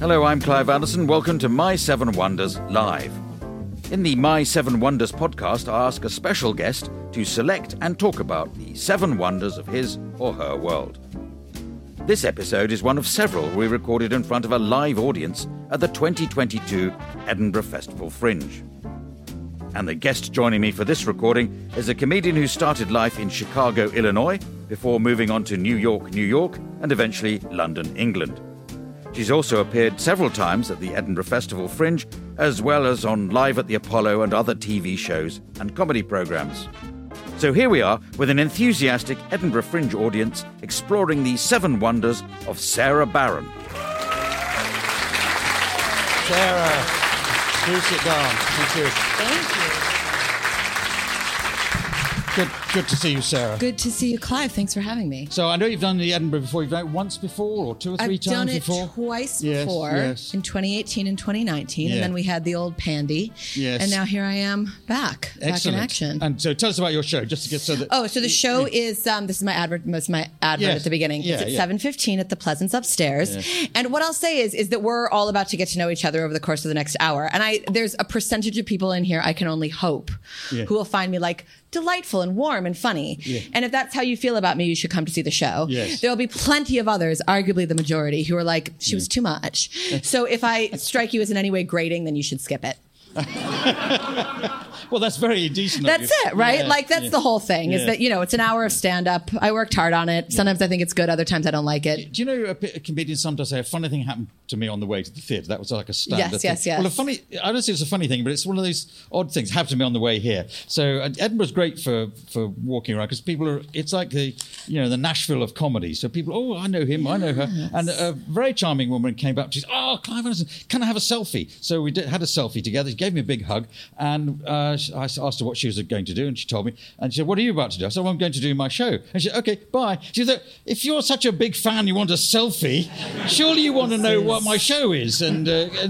Hello, I'm Clive Anderson. Welcome to My Seven Wonders Live. In the My Seven Wonders podcast, I ask a special guest to select and talk about the seven wonders of his or her world. This episode is one of several we recorded in front of a live audience at the 2022 Edinburgh Festival Fringe. And the guest joining me for this recording is a comedian who started life in Chicago, Illinois, before moving on to New York, New York, and eventually London, England. She's also appeared several times at the Edinburgh Festival Fringe, as well as on Live at the Apollo and other TV shows and comedy programmes. So here we are with an enthusiastic Edinburgh Fringe audience exploring the seven wonders of Sarah Barron. Sarah, please sit down. Thank you. Good to see you, Sarah. Good to see you, Clive. Thanks for having me. So I know you've done the Edinburgh before. You've done it once before or two or three times before? I've done it twice before in 2018 and 2019. Yeah. And then we had the old pandy. Yes. And now here I am back. Excellent. Back in action. And so tell us about your show, just to get so that... Oh, so the show is... This is my advert at the beginning. Yeah, it's at 7:15 at the Pleasance Upstairs. Yeah. And what I'll say is that we're all about to get to know each other over the course of the next hour. And there's a percentage of people in here, I can only hope, who will find me like... delightful and warm and funny. Yeah. And if that's how you feel about me, you should come to see the show. Yes. There'll be plenty of others, arguably the majority, who are like, she was too much. So if I strike you as in any way grating, then you should skip it. Well, that's very decent. That's it, right? Yeah. Like, that's the whole thing, is that, you know, it's an hour of stand-up. I worked hard on it. Sometimes I think it's good. Other times I don't like it. Do you know, a comedian sometimes say, a funny thing happened to me on the way to the theatre. That was like a stand-up thing. Yes. Well, I don't say it's a funny thing, but it's one of those odd things happened to me on the way here. So Edinburgh's great for walking around, because people are, it's like the Nashville of comedy. So people, I know him, I know her. And a very charming woman came up. She's, Clive Anderson, can I have a selfie? So we had a selfie together. She gave me a big hug, and I asked her what she was going to do, and she told me. And she said, what are you about to do? I said, well, I'm going to do my show. And she said, okay, bye. She said, if you're such a big fan, you want a selfie, surely you want to know what my show is and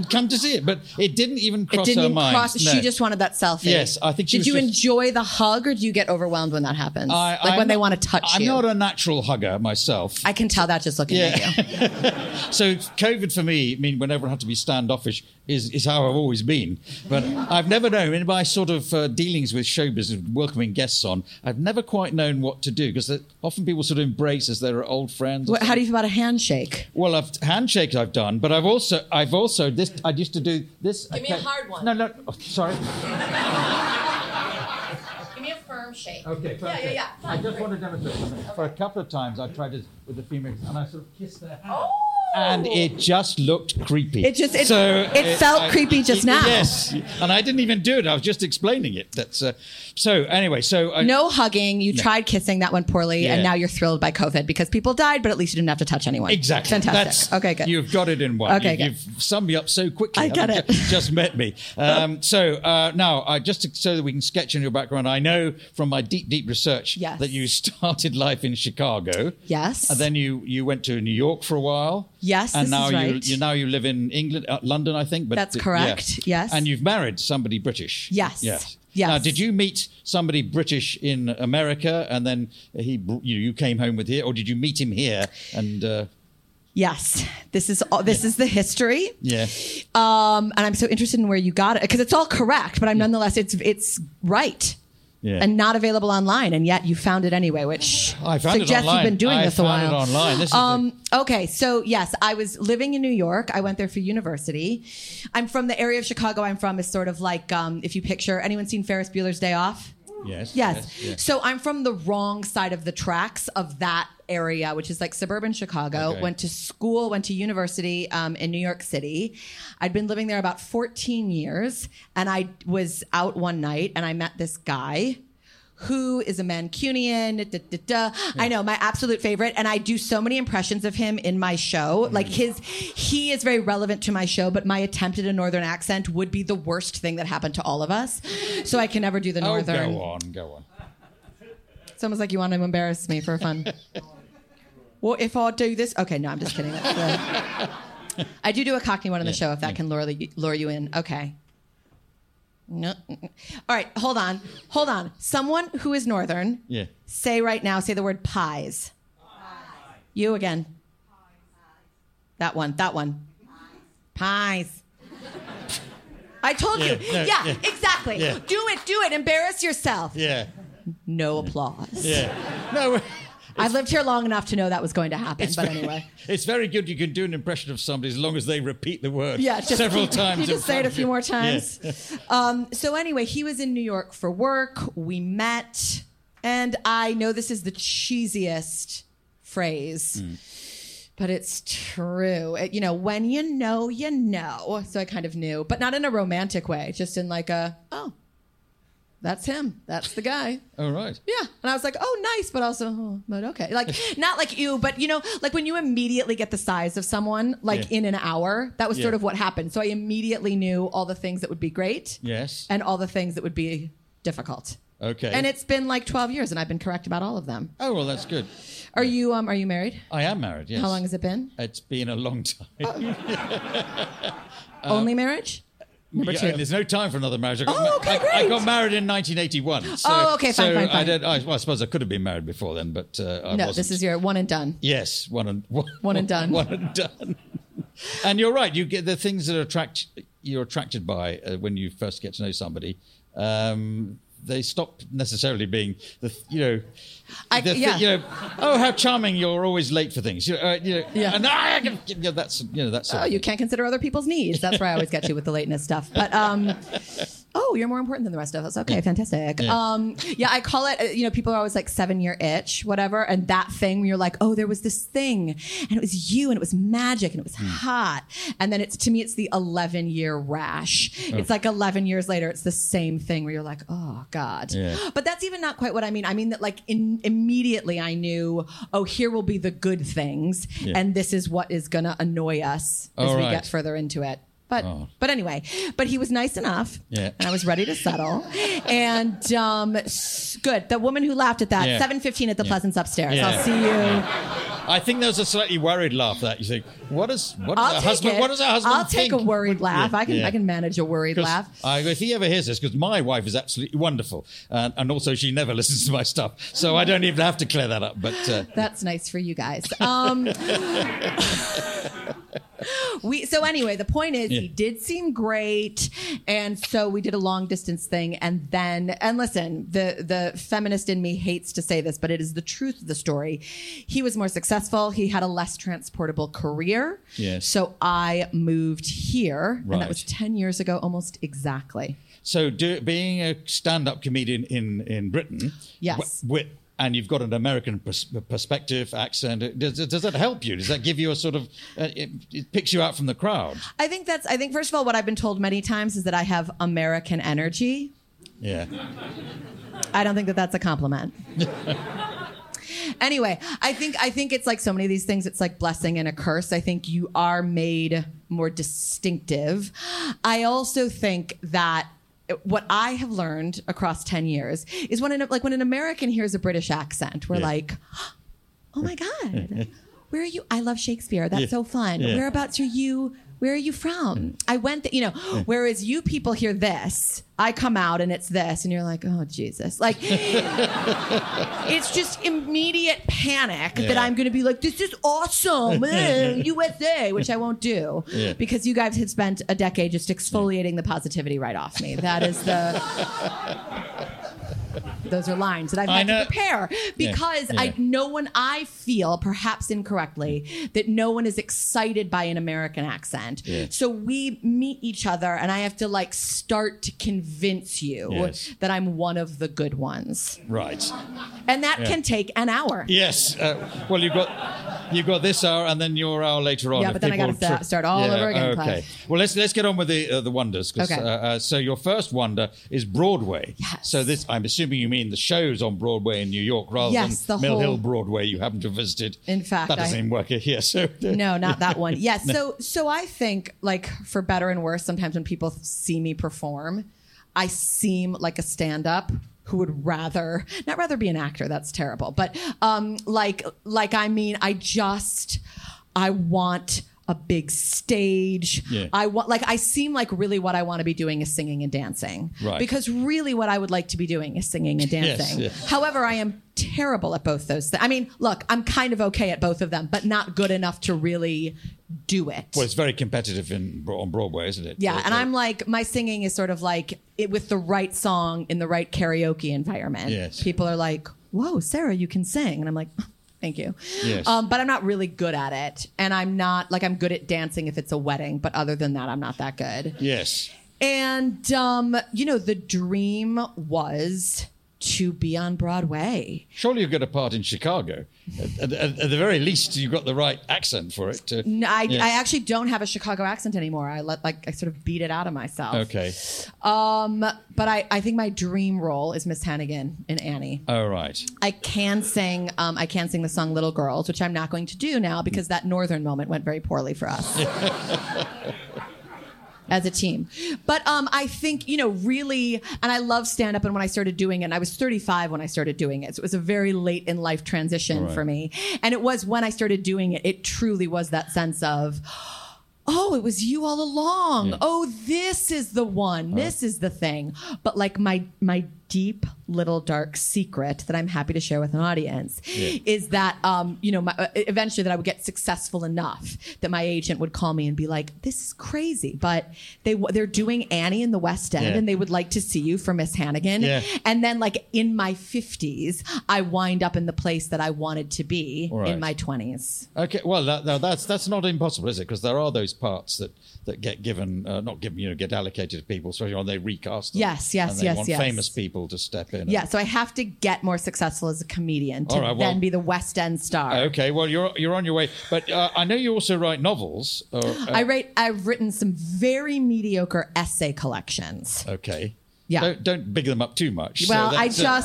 come to see it. But it didn't even cross her mind. She just wanted that selfie. Yes, I think she did. Did you enjoy the hug, or do you get overwhelmed when that happens? They want to touch you? I'm not a natural hugger myself. I can tell that just looking at you. So COVID for me, when everyone had to be standoffish, is how I've always been. But I've never known, in my sort of dealings with show business, welcoming guests on, I've never quite known what to do, because often people sort of embrace as their old friends. How do you feel about a handshake? Well, handshake I've done, but I've also this. I used to do this. Give me a hard one. No. Oh, sorry. Give me a firm shake. Okay. Firm shake. Fine, I just want to demonstrate something. Okay. For a couple of times, I tried it with the females, and I sort of kissed their hand. Oh. And it just looked creepy. It felt creepy just now. Yes, and I didn't even do it. I was just explaining it. That's so. Anyway, no hugging. You tried kissing. That went poorly, and now you're thrilled by COVID because people died, but at least you didn't have to touch anyone. Exactly. Fantastic. Okay, good. You've got it in one. Okay, you've summed me up so quickly. I got it. Just met me. Now, just so that we can sketch on your background, I know from my deep, deep research that you started life in Chicago. Yes. And then you went to New York for a while. Yes, and now you live in England, London, I think. But that's correct. Yeah. Yes, and you've married somebody British. Yes. Now, did you meet somebody British in America, and then you came home with here, or did you meet him here? And yes, this is the history. Yeah, and I'm so interested in where you got it, because it's all correct, but I'm nonetheless it's right. Yeah. And not available online, and yet you found it anyway, which suggests you've been doing this a while. I found it online. Okay, so yes, I was living in New York. I went there for university. I'm from the area of Chicago. I'm from is sort of like if you picture, anyone seen Ferris Bueller's Day Off? Yes. So I'm from the wrong side of the tracks of that area, which is like suburban Chicago. Okay. Went to school, went to university in New York City. I'd been living there about 14 years, and I was out one night, and I met this guy who is a Mancunian. Yeah. I know, my absolute favorite. And I do so many impressions of him in my show. Mm. Like he is very relevant to my show, but my attempt at a Northern accent would be the worst thing that happened to all of us. So I can never do the Northern. Oh, go on. It's almost like you want to embarrass me for fun. What if I do this? Okay, no, I'm just kidding. I do a Cockney one on the show, if that can lure you in. Okay. No. All right, hold on. Someone who is Northern, say right now, say the word pies. Pies. You again. Pies. That one. Pies. I told you. No, yeah, exactly. Yeah. Do it. Embarrass yourself. Yeah. No applause. Yeah. No. I've lived here long enough to know that was going to happen, anyway. It's very good you can do an impression of somebody as long as they repeat the word several times. You just say it a few more times. Yeah. So anyway, he was in New York for work. We met. And I know this is the cheesiest phrase, but it's true. When you know. So I kind of knew, but not in a romantic way, just in like a, that's him. That's the guy. Oh, right. Yeah. And I was like, oh, nice, but also, but okay. Like, not like you, but, like when you immediately get the size of someone, like in an hour, that was sort of what happened. So I immediately knew all the things that would be great. Yes. And all the things that would be difficult. Okay. And it's been like 12 years, and I've been correct about all of them. Oh, well, that's good. Are you married? I am married, yes. How long has it been? It's been a long time. Only marriage? There's no time for another marriage. Great. I got married in 1981. So, fine. I suppose I could have been married before then, but I wasn't. No, this is your one and done. Yes, one and done. One and done. And you're right. You get the things that you're attracted by when you first get to know somebody. They stop necessarily being how charming, you're always late for things, you can't consider other people's needs. That's where I always get to with the lateness stuff. But you're more important than the rest of us. Okay, fantastic. I call it, people are always like 7-year itch, whatever. And that thing where you're like, oh, there was this thing and it was you and it was magic and it was hot. And then to me, it's the 11-year rash. Oh. It's like 11 years later, it's the same thing where you're like, oh God. Yeah. But that's even not quite what I mean. I mean that like immediately I knew, oh, here will be the good things. Yeah. And this is what is going to annoy us as we get further into it. But anyway, but he was nice enough, and I was ready to settle. And good. The woman who laughed at that, 7:15 at the Pleasance Upstairs. Yeah. I'll see you. Yeah. I think there was a slightly worried laugh. That you think, what does a husband I'll think? Take a worried laugh. Yeah. I can manage a worried laugh. If he ever hears this, because my wife is absolutely wonderful, and also she never listens to my stuff, so I don't even have to clear that up. But that's nice for you guys. So anyway, the point is he did seem great, and so we did a long distance thing, and listen, the feminist in me hates to say this, but it is the truth of the story. He was more successful. He had a less transportable career. Yes. So I moved here, and that was 10 years ago, almost exactly. So being a stand-up comedian in Britain, yes. And you've got an American perspective, accent. Does that help you? Does that give you a sort of, it picks you out from the crowd? I think first of all, what I've been told many times is that I have American energy. Yeah. I don't think that's a compliment. Anyway, I think it's like so many of these things, it's like blessing and a curse. I think you are made more distinctive. I also think that what I have learned across 10 years is when an American hears a British accent, we're like, oh my God, where are you? I love Shakespeare. That's so fun. Yeah. Whereabouts are you? Where are you from? I went, whereas you people hear this, I come out and it's this, and you're like, oh, Jesus. Like, it's just immediate panic that I'm going to be like, this is awesome, USA, which I won't do because you guys have spent a decade just exfoliating the positivity right off me. That is the... Those are lines that I've had to prepare because I feel, perhaps incorrectly, that no one is excited by an American accent. Yeah. So we meet each other and I have to like start to convince you that I'm one of the good ones. Right. And that can take an hour. Yes. Well, you've got this hour and then your hour later on. Yeah, but then I got to start all over again. Okay. Clive. Well, let's get on with the wonders. Okay. So your first wonder is Broadway. Yes. So this, I'm assuming you mean the shows on Broadway in New York rather than Mill Hill Broadway you haven't visited. In fact, that doesn't even work here. So no, not that one. Yes. No. So I think, like, for better and worse, sometimes when people see me perform, I seem like a stand-up who would rather be an actor. That's terrible. But I want a big stage. Yeah. I seem like really what I want to be doing is singing and dancing. Right. Because really what I would like to be doing is singing and dancing. Yes. However, I am terrible at both those things. I mean, look, I'm kind of okay at both of them, but not good enough to really do it. Well, it's very competitive on Broadway, isn't it? Yeah, and I'm like, my singing is sort of like it with the right song in the right karaoke environment. Yes. People are like, whoa, Sarah, you can sing. And I'm like, thank you. Yes. But I'm not really good at it. And I'm not, like, I'm good at dancing if it's a wedding. But other than that, I'm not that good. Yes. And, the dream was to be on Broadway. Surely you've got a part in Chicago. At the very least, you've got the right accent for it. I actually don't have a Chicago accent anymore. I sort of beat it out of myself. Okay. But I think my dream role is Miss Hannigan in Annie. Oh, right. I can sing the song Little Girls, which I'm not going to do now because that northern moment went very poorly for us. As a team. But I think, really, and I love stand-up, and when I started doing it, and I was 35 when I started doing it, so it was a very late in life transition for me. And it was when I started doing it, it truly was that sense of, oh, it was you all along. Yeah. Oh, this is the one. This is the thing. But like my deep little dark secret that I'm happy to share with an audience is that, eventually that I would get successful enough that my agent would call me and be like, this is crazy, but they're doing Annie in the West End and they would like to see you for Miss Hannigan. Yeah. And then like in my 50s, I wind up in the place that I wanted to be in my 20s. Okay. Well, that's not impossible, is it? Because there are those parts that get given, not given, get allocated to people, especially when they recast them. Yes, famous people to step in. Yeah, so I have to get more successful as a comedian to then be the West End star. Okay, well, you're on your way. But I know you also write novels. I've written some very mediocre essay collections. Okay. Yeah. Don't big them up too much. Well, so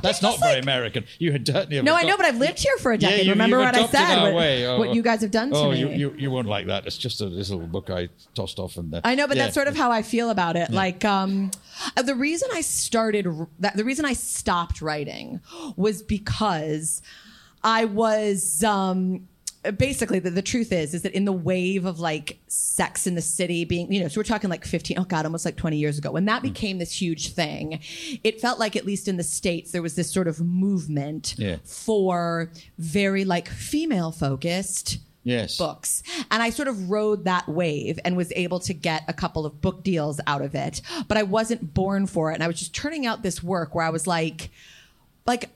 that's not very American. You had certainly... No, I know, but I've lived here for a decade. Remember what I said? What you guys have done to me. You won't like that. It's just this little book I tossed off. I know, but that's sort of how I feel about it. Yeah. Like, the reason I the reason I stopped writing was because I was... basically, the truth is that in the wave of like Sex in the City being, so we're talking like almost like 20 years ago, when that became this huge thing, it felt like, at least in the States, there was this sort of movement for very like female focused books. And I sort of rode that wave and was able to get a couple of book deals out of it. But I wasn't born for it. And I was just turning out this work where I was like,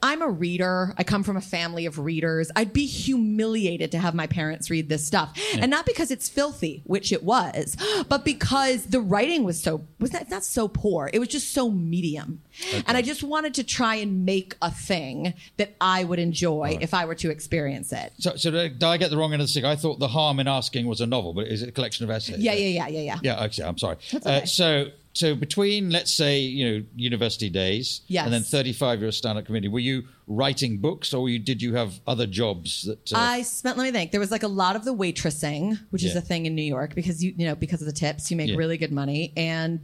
I'm a reader. I come from a family of readers. I'd be humiliated to have my parents read this stuff. Yeah. And not because it's filthy, which it was, but because the writing was not so poor. It was just so medium. Okay. And I just wanted to try and make a thing that I would enjoy if I were to experience it. So did I get the wrong end of the stick? I thought The Harm in Asking was a novel, but is it a collection of essays? Yeah, okay, I'm sorry. That's okay. So between, let's say, university days and then 35, you're a stand-up comedian. Were you writing books or did you have other jobs that... let me think. There was like a lot of the waitressing, which is a thing in New York because, because of the tips, you make really good money and,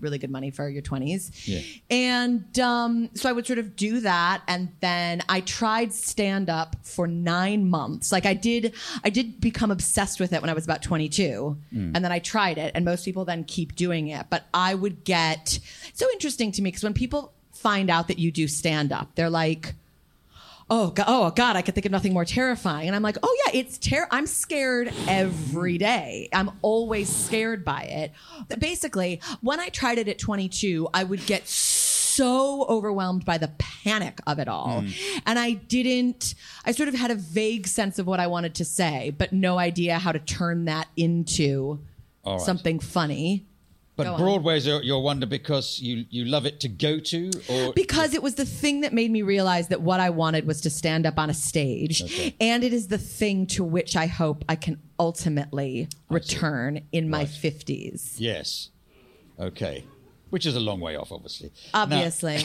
really good money for your 20s. Yeah. And so I would sort of do that. And then I tried stand-up for 9 months. Like I did become obsessed with it when I was about 22. And then I tried it. And most people then keep doing it. But I would get... So interesting to me because when people find out that you do stand-up, they're like, oh God, I could think of nothing more terrifying. And I'm like, oh yeah, it's I'm scared every day. I'm always scared by it. But basically, when I tried it at 22, I would get so so overwhelmed by the panic of it all. And I sort of had a vague sense of what I wanted to say, but no idea how to turn that into something funny. But Broadway's your wonder because you love it to go to? Or because it was the thing that made me realize that what I wanted was to stand up on a stage. Okay. And it is the thing to which I hope I can ultimately return in my 50s. Yes. Okay. Which is a long way off, obviously. Obviously.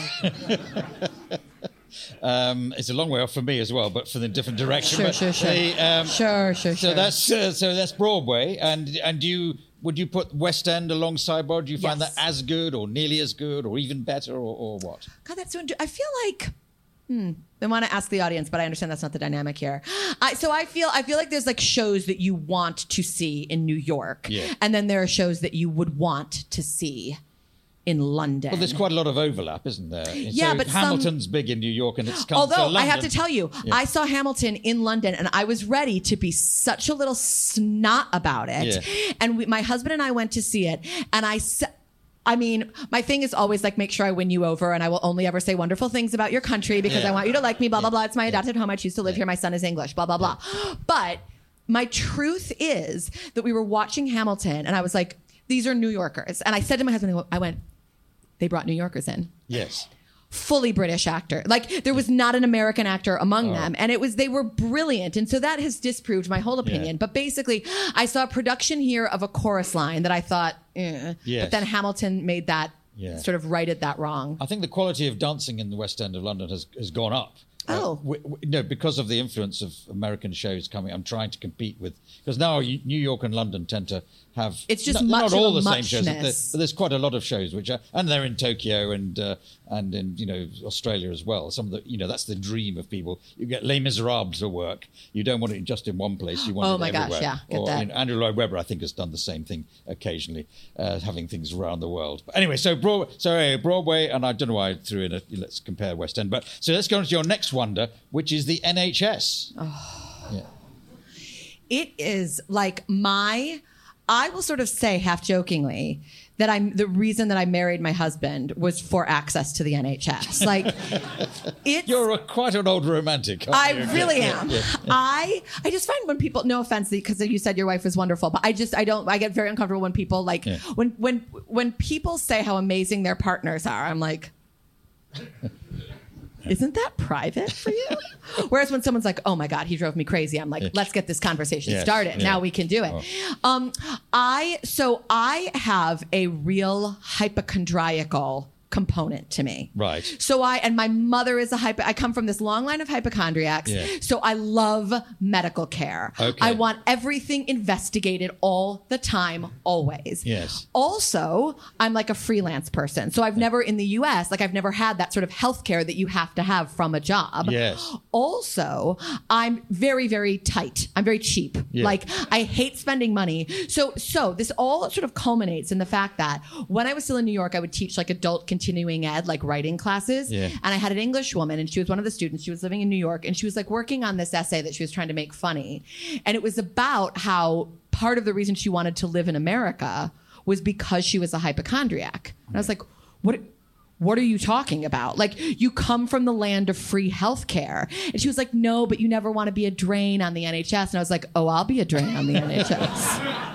Now, it's a long way off for me as well, but from a different direction. Sure. So that's Broadway. And you... Would you put West End alongside Broadway? Do you find that as good or nearly as good or even better or what? God, that's so interesting. I feel like... I want to ask the audience, but I understand that's not the dynamic here. I feel like there's like shows that you want to see in New York. Yeah. And then there are shows that you would want to see in London. Well, there's quite a lot of overlap, isn't there? Yeah, so but Hamilton's big in New York and it's come to London. Although, I have to tell you, I saw Hamilton in London and I was ready to be such a little snot about it. Yeah. And my husband and I went to see it and I mean, my thing is always like, make sure I win you over and I will only ever say wonderful things about your country because I want you to like me, blah, blah, blah. It's my adopted home. I choose to live here. My son is English, blah, blah, blah. Yeah. But my truth is that we were watching Hamilton and I was like, these are New Yorkers. And I said to my husband, I went... They brought New Yorkers in. Yes. Fully British actor. Like, there was not an American actor among them. And they were brilliant. And so that has disproved my whole opinion. Yeah. But basically, I saw a production here of a chorus line that I thought, But then Hamilton made that, sort of righted that wrong. I think the quality of dancing in the West End of London has gone up. No, because of the influence of American shows coming. I'm trying to compete with... Because now New York and London tend to have... It's just much not all the same shows, but there's quite a lot of shows, which are... And they're in Tokyo and in, Australia as well. Some of the... That's the dream of people. You get Les Miserables to work. You don't want it just in one place. You want it everywhere. Oh, my gosh, yeah. Get that. Andrew Lloyd Webber, I think, has done the same thing occasionally, having things around the world. But anyway, so Broadway, and I don't know why I threw in let's compare West End. But so let's go on to your next wonder, which is the NHS. Oh. Yeah. It is like I will sort of say half jokingly that the reason that I married my husband was for access to the NHS. Like, you're quite an old romantic. I really am. Yeah. I just find when people, no offense, because you said your wife was wonderful, but I get very uncomfortable when people when people say how amazing their partners are. I'm like, isn't that private for you? Whereas when someone's like, oh my God, he drove me crazy. I'm like, let's get this conversation started. Yeah. Now we can do it. Oh. So I have a real hypochondriacal component to me. Right. So my mother is I come from this long line of hypochondriacs. Yeah. So I love medical care. Okay. I want everything investigated all the time, always. Yes. Also, I'm like a freelance person. So I've never in the US, like I've never had that sort of healthcare that you have to have from a job. Yes. Also, I'm very, very tight. I'm very cheap. Yeah. Like I hate spending money. So this all sort of culminates in the fact that when I was still in New York, I would teach like adult continuing ed, like writing classes. Yeah. And I had an English woman and she was one of the students. She was living in New York and she was like working on this essay that she was trying to make funny. And it was about how part of the reason she wanted to live in America was because she was a hypochondriac. And I was like, what are you talking about? Like, you come from the land of free healthcare. And she was like, no, but you never want to be a drain on the NHS. And I was like, oh, I'll be a drain on the NHS.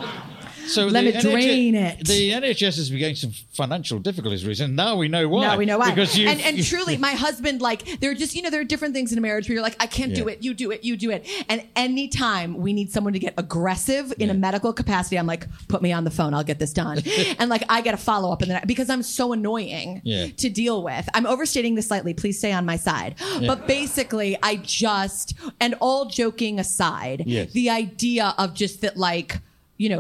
So let me drain it. The NHS is beginning some financial difficulties recently. Now we know why. Because and truly, my husband, like, there are just, there are different things in a marriage where you're like, I can't do it. You do it. You do it. And any time we need someone to get aggressive in a medical capacity, I'm like, put me on the phone. I'll get this done. And like, I get a follow up in the night because I'm so annoying to deal with. I'm overstating this slightly. Please stay on my side. Yeah. But basically, I just, and all joking aside, the idea of just that, like,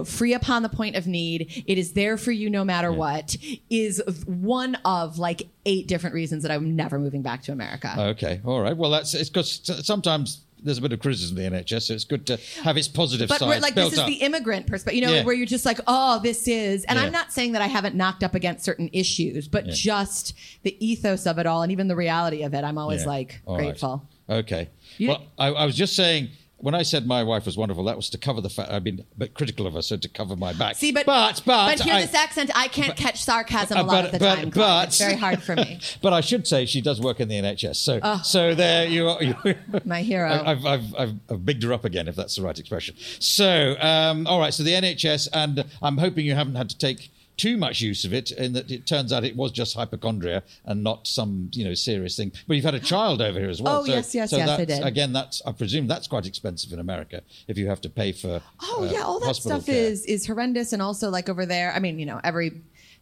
free upon the point of need, it is there for you no matter what, is one of like 8 different reasons that I'm never moving back to America. Okay. All right. Well, it's because sometimes there's a bit of criticism of the NHS, so it's good to have its positive side built up. But like, this is the immigrant perspective, where you're just like, oh, this is... And I'm not saying that I haven't knocked up against certain issues, but just the ethos of it all and even the reality of it, I'm always like, all grateful. Right. Okay. Well, I was just saying... when I said my wife was wonderful, that was to cover the fact, I mean, but critical of her, so to cover my back. See, but hear this accent, I can't catch sarcasm a lot of the time. But it's very hard for me. But I should say she does work in the NHS, so there you are. My hero. I've bigged her up again, if that's the right expression. So, all right, so the NHS, and I'm hoping you haven't had to take too much use of it, in that it turns out it was just hypochondria and not some, serious thing. But you've had a child over here as well. Oh, so, yes, I did. Again, I presume that's quite expensive in America if you have to pay for all that stuff care. Is horrendous. And also, like, over there, I mean,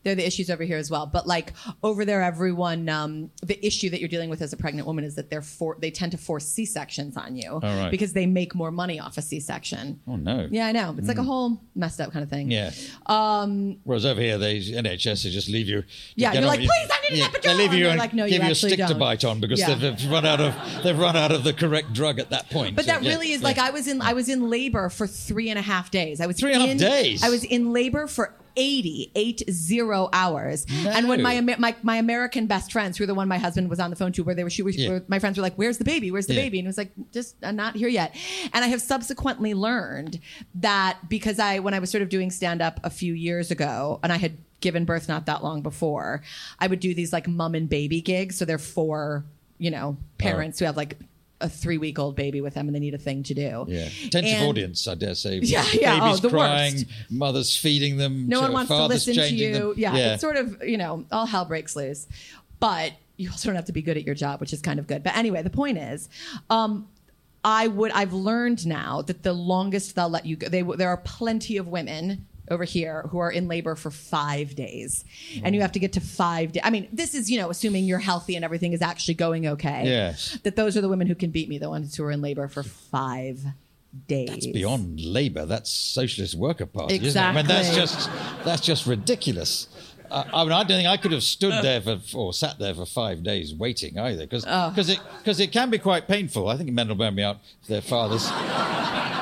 there are the issues over here as well. But, like, over there, everyone, the issue that you're dealing with as a pregnant woman is that they tend to force C-sections on you. All right. Because they make more money off a C-section. Oh, no. Yeah, I know. It's like a whole messed up kind of thing. Yeah. Whereas over here, the NHS, they just leave you. Yeah, you're like, please, I need an epidural. They leave you and give you a stick to bite on because they've run out of the correct drug at that point. But that really is, like, I was in labor for 3.5 days. 3.5 days? I was in labor for 80 hours. No. And when my American best friends, who are the one my husband was on the phone to, where my friends were like, where's the baby? Where's the baby? And it was like, just I'm not here yet. And I have subsequently learned that because when I was sort of doing stand-up a few years ago, and I had given birth not that long before, I would do these like mom and baby gigs. So they're for, parents who have like a 3-week-old baby with them and they need a thing to do. Yeah. Attentive audience, I dare say. Yeah. Babies crying, worst. Mothers feeding them. No one wants to listen to you. Yeah. It's sort of, all hell breaks loose. But you also don't have to be good at your job, which is kind of good. But anyway, the point is, I've learned now that the longest they'll let you go, there are plenty of women over here who are in labor for 5 days. And you have to get to 5 days. I mean, this is, assuming you're healthy and everything is actually going okay. Yes. That those are the women who can beat me, the ones who are in labor for 5 days. That's beyond labor. That's Socialist Worker Party, exactly. Isn't it? I mean, that's just ridiculous. I don't think I could have stood there or sat there for 5 days waiting either, because it can be quite painful. I think men will burn me out for their fathers.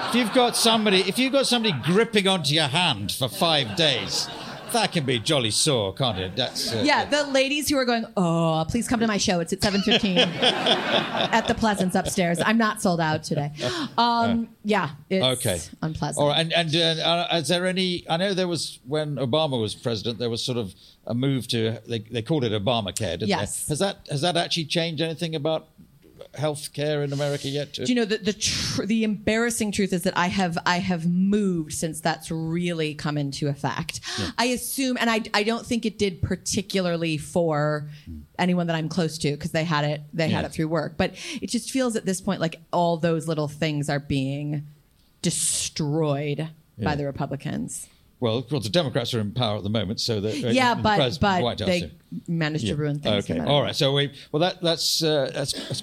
If you've got somebody gripping onto your hand for 5 days, that can be jolly sore, can't it? That's the ladies who are going, oh, please come to my show. It's at 7:15 at the Pleasance Upstairs. I'm not sold out today. It's unpleasant. All right, and is there any? I know there was, when Obama was president, there was sort of a move to they called it Obamacare, didn't they? Has that actually changed anything about healthcare in America yet? Do you know that the embarrassing truth is that I have moved since that's really come into effect. Yeah. I assume, and I don't think it did particularly for anyone that I'm close to, because they had it through work. But it just feels at this point like all those little things are being destroyed by the Republicans. Well, of course, the Democrats are in power at the moment, so but they managed to ruin things. Okay, all right. So that's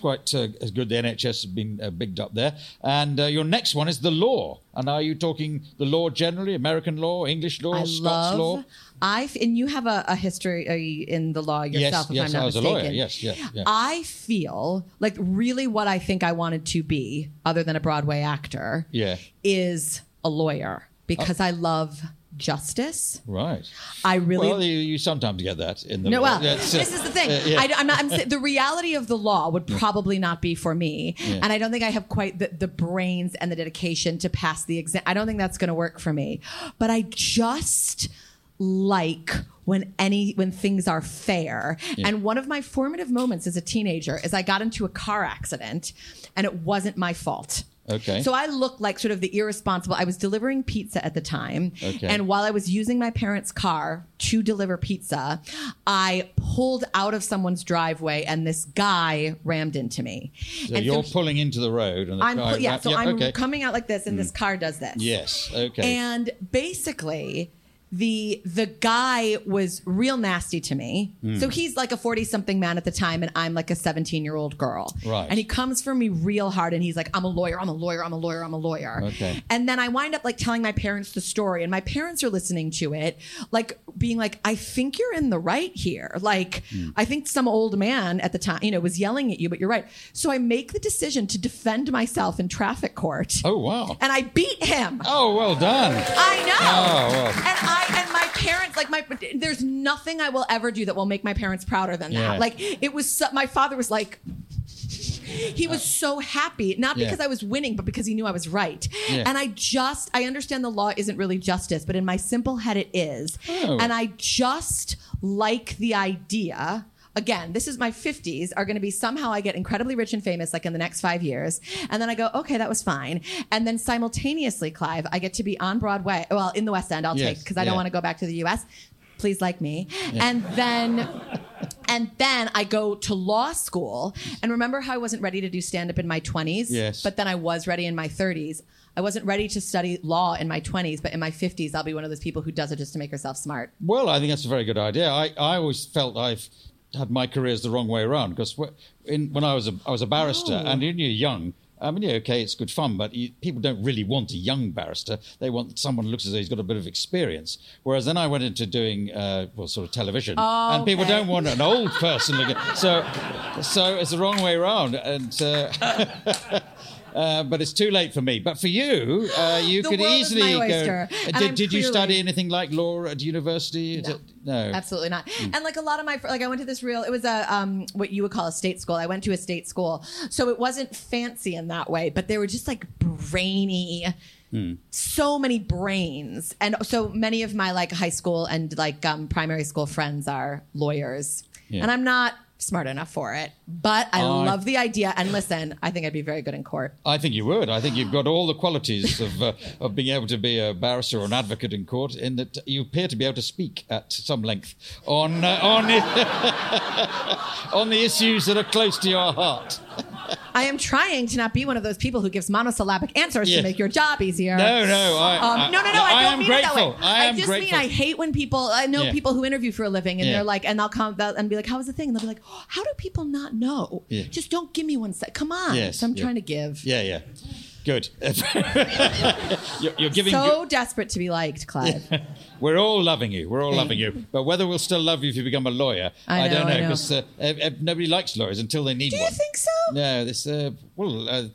quite good. The NHS has been bigged up there, and your next one is the law. And are you talking the law generally, American law, English law, Scots law? And you have a history in the law yourself, if I'm not mistaken. Yes, I was a lawyer. Yes. I feel like really what I think I wanted to be, other than a Broadway actor, is a lawyer, because I love justice. Right. I really... Well, you sometimes get that in the... No, well, this is the thing. The reality of the law would probably not be for me. Yeah. And I don't think I have quite the brains and the dedication to pass the exam. I don't think that's going to work for me. But I just like when things are fair. Yeah. And one of my formative moments as a teenager is I got into a car accident and it wasn't my fault. Okay. So I looked like sort of the irresponsible. I was delivering pizza at the time. Okay. And while I was using my parents' car to deliver pizza, I pulled out of someone's driveway and this guy rammed into me. So and you're pulling into the road. And I'm coming out like this and this car does this. Yes. Okay. And basically... The guy was real nasty to me. Mm. So he's like a 40-something man at the time, and I'm like a 17-year-old girl. Right. And he comes for me real hard, and he's like, I'm a lawyer. Okay. And then I wind up like telling my parents the story, and my parents are listening to it, like being like, I think you're in the right here. Like, I think some old man at the time, was yelling at you, but you're right. So I make the decision to defend myself in traffic court. Oh, wow. And I beat him. Oh, well done. I know. Oh, well. And my parents, there's nothing I will ever do that will make my parents prouder than that. Like, it was, my father was like, He was so happy, not because I was winning, but because he knew I was right. Yeah. And I understand the law isn't really justice, but in my simple head it is. Oh. And I just like the idea. Again, this is my 50s are going to be somehow I get incredibly rich and famous like in the next 5 years. And then I go, okay, that was fine. And then simultaneously, Clive, I get to be on Broadway. Well, in the West End, I'll take because I don't want to go back to the U.S. Please like me. Yeah. And then I go to law school. And remember how I wasn't ready to do stand-up in my 20s? Yes. But then I was ready in my 30s. I wasn't ready to study law in my 20s, but in my 50s, I'll be one of those people who does it just to make herself smart. Well, I think that's a very good idea. I always felt I've had my careers the wrong way around because when I was a barrister and when you're young, I mean, yeah, okay, it's good fun, but people don't really want a young barrister. They want someone who looks as though he's got a bit of experience. Whereas then I went into doing, sort of television. Oh, and people don't want an old person looking. So it's the wrong way around. And but it's too late for me. But for you, you could easily go. The world is my oyster. Did you study anything like law at university? No, absolutely not. Mm. And like a lot of my, I went to this real, it was what you would call a state school. I went to a state school. So it wasn't fancy in that way, but they were just like brainy, so many brains. And so many of my like high school and like primary school friends are lawyers. Yeah. And I'm not smart enough for it, but I love the idea. And listen, I think I'd be very good in court. I think you would. I think you've got all the qualities of being able to be a barrister or an advocate in court, in that you appear to be able to speak at some length on the issues that are close to your heart. I am trying to not be one of those people who gives monosyllabic answers to make your job easier. No. I don't mean it that way. I just mean I hate when people, I know people who interview for a living and they're like, and they'll be like, how was the thing? And they'll be like, oh, how do people not know? Yeah. Just don't give me one sec. Come on. Yes, so I'm trying to give. Yeah. Good. You're giving so desperate to be liked, Clive. Yeah. We're all loving you. But whether we'll still love you if you become a lawyer, I don't know. Because nobody likes lawyers until they need one. Do you think so? No. This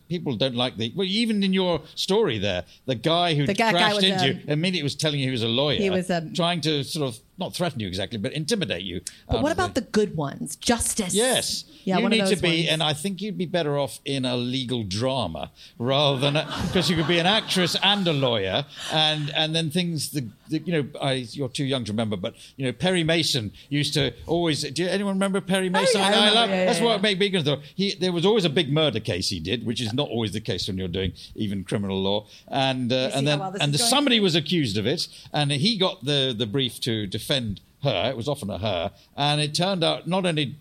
people don't like the. Well, even in your story there, the guy who crashed into you immediately was telling you he was a lawyer. He was trying to sort of not threaten you exactly, but intimidate you. But what about the good ones? Justice. Yes. Yeah, you need to be, and I think you'd be better off in a legal drama rather than because you could be an actress and a lawyer, and then things you're too young to remember, but you know Perry Mason used to always. Do anyone remember Perry Mason? Oh, yeah, that's what made me go. There was always a big murder case he did, which is not always the case when you're doing even criminal law, and somebody was accused of it, and he got the brief to defend her. It was often a her, and it turned out not only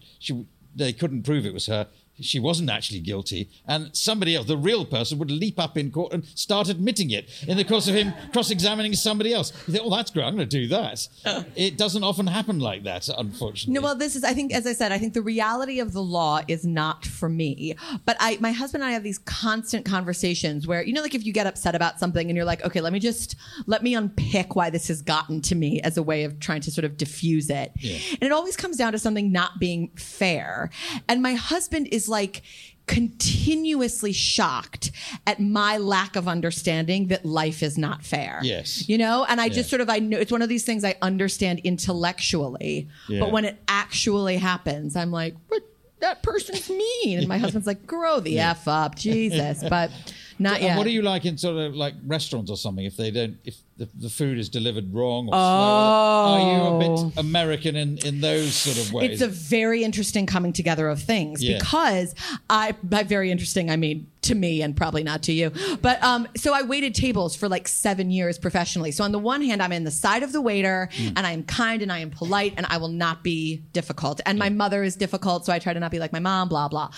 they couldn't prove it was her. She wasn't actually guilty. And somebody else, the real person, would leap up in court and start admitting it in the course of him cross-examining somebody else. You think, that's great. I'm going to do that. It doesn't often happen like that, unfortunately. No, well, this is, I think, as I said, I think the reality of the law is not for me. But my husband and I have these constant conversations where, you know, like if you get upset about something and you're like, okay, let me unpick why this has gotten to me as a way of trying to sort of diffuse it. Yeah. And it always comes down to something not being fair. And my husband is like continuously shocked at my lack of understanding that life is not fair. Yes. You know, and I just I know it's one of these things I understand intellectually, but when it actually happens, I'm like, what? That person's mean. And my husband's like, grow the F up, Jesus. But not yet. What are you like in sort of like restaurants or something if they don't, if the food is delivered wrong or slow? Are you a bit American in those sort of ways? It's a very interesting coming together of things because by very interesting, I mean to me and probably not to you. But so I waited tables for like 7 years professionally. So on the one hand, I'm in the side of the waiter and I am kind and I am polite and I will not be difficult. And my mother is difficult. So I try to not be like my mom, blah, blah.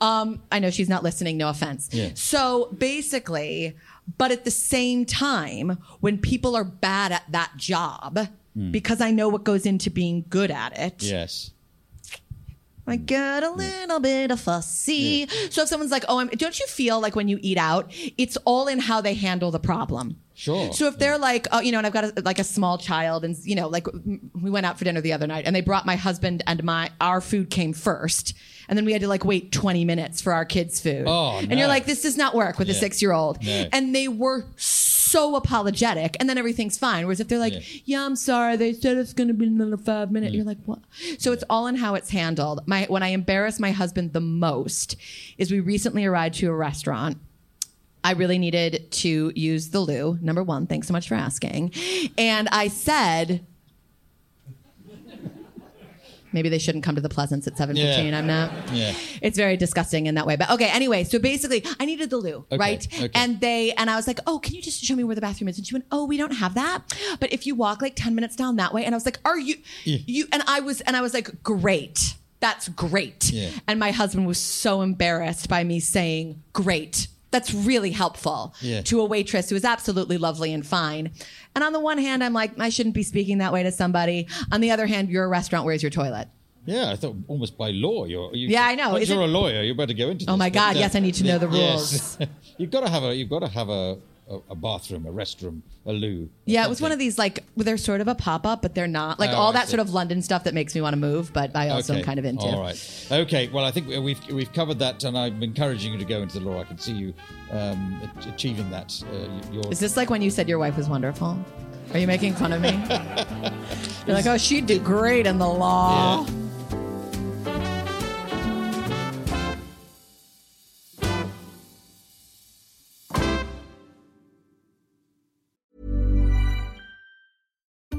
I know she's not listening. No offense. Yeah. So basically, but at the same time, when people are bad at that job, because I know what goes into being good at it. Yes. I get a little bit of fussy. Yeah. So if someone's like, don't you feel like when you eat out, it's all in how they handle the problem? Sure. So if they're like, oh, you know, and I've got a small child and, you know, like we went out for dinner the other night and they brought my husband and our food came first. And then we had to wait 20 minutes for our kids' food. Oh, no. And you're like, this does not work with a 6-year-old. No. And they were so so apologetic, and then everything's fine. Whereas if they're like, yeah I'm sorry, they said it's going to be another 5 minutes. You're like, what? So it's all in how it's handled. When I embarrass my husband the most is we recently arrived to a restaurant. I really needed to use the loo. Number one, thanks so much for asking. And I said, maybe they shouldn't come to the Pleasance at 7:15. Yeah. I'm not. Yeah. It's very disgusting in that way. But okay, anyway, so basically I needed the loo, right? Okay. And I was like, oh, can you just show me where the bathroom is? And she went, oh, we don't have that. But if you walk like 10 minutes down that way. And I was like, are you, and I was like, great. That's great. Yeah. And my husband was so embarrassed by me saying, great. That's really helpful to a waitress who is absolutely lovely and fine. And on the one hand, I'm like, I shouldn't be speaking that way to somebody. On the other hand, you're a restaurant. Where's your toilet? Yeah, I thought almost by law. I know. Once you're a lawyer, you're about to go into this. Oh, my God. Yes, I need to know the rules. Yes. You've got to have a bathroom, a restroom, a loo. Yeah, it was one of these, like, they're sort of a pop-up, but they're not. Like, all that sort of London stuff that makes me want to move, but I also am kind of into. All right. Okay, well, I think we've covered that, and I'm encouraging you to go into the law. I can see you achieving that. Is this like when you said your wife was wonderful? Are you making fun of me? You're like, oh, she'd do great in the law. Yeah.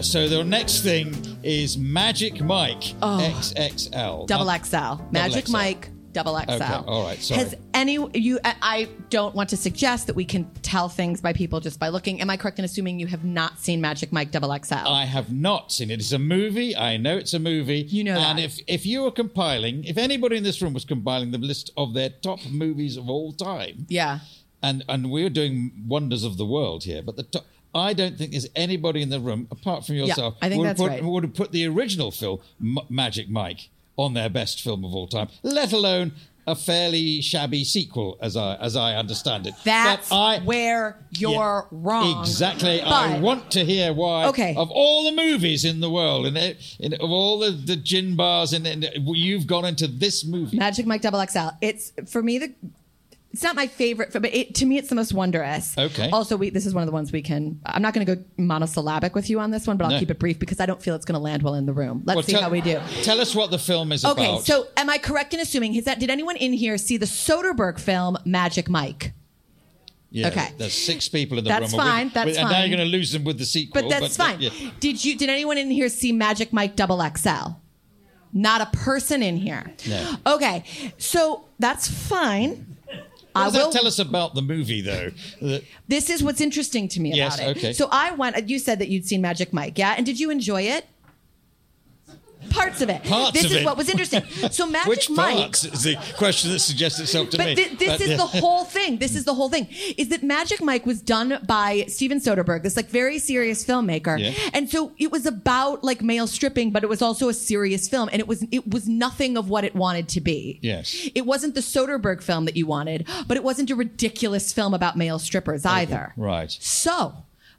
So the next thing is Magic Mike XXL. Magic Mike XXL. Okay, all right. Sorry. I don't want to suggest that we can tell things by people just by looking. Am I correct in assuming you have not seen Magic Mike XXL? I have not seen it. It's a movie. I know it's a movie. You know that. And if you were compiling, if anybody in this room was compiling the list of their top movies of all time. Yeah. And we're doing Wonders of the World here, but the top... I don't think there's anybody in the room, apart from yourself, would have put the original film, Magic Mike, on their best film of all time, let alone a fairly shabby sequel, as I understand it. That's where you're wrong. Exactly. But, I want to hear why, of all the movies in the world, and of all the gin bars, and you've gone into this movie. Magic Mike XXL. It's, for me, it's not my favorite, but to me, it's the most wondrous. Okay. Also, this is one of the ones we can... I'm not going to go monosyllabic with you on this one, but I'll keep it brief because I don't feel it's going to land well in the room. Let's see how we do. Tell us what the film is about. Okay, so am I correct in assuming did anyone in here see the Soderbergh film Magic Mike? Yeah, okay. There's 6 people in the room. That's fine. And now you're going to lose them with the sequel. But that's fine. Yeah. Did anyone in here see Magic Mike XXL? Not a person in here. No. Okay, so that's fine. Tell us about the movie, though. This is what's interesting to me about it. Okay. So I went... You said that you'd seen Magic Mike, yeah? And did you enjoy it? Parts of it. This is what was interesting. So Magic Which Mike... Which parts is the question that suggests itself to me. But this is the whole thing. This is the whole thing. Is that Magic Mike was done by Steven Soderbergh, this like very serious filmmaker. Yeah. And so it was about like male stripping, but it was also a serious film. And it was nothing of what it wanted to be. Yes. It wasn't the Soderbergh film that you wanted, but it wasn't a ridiculous film about male strippers either. Right. So...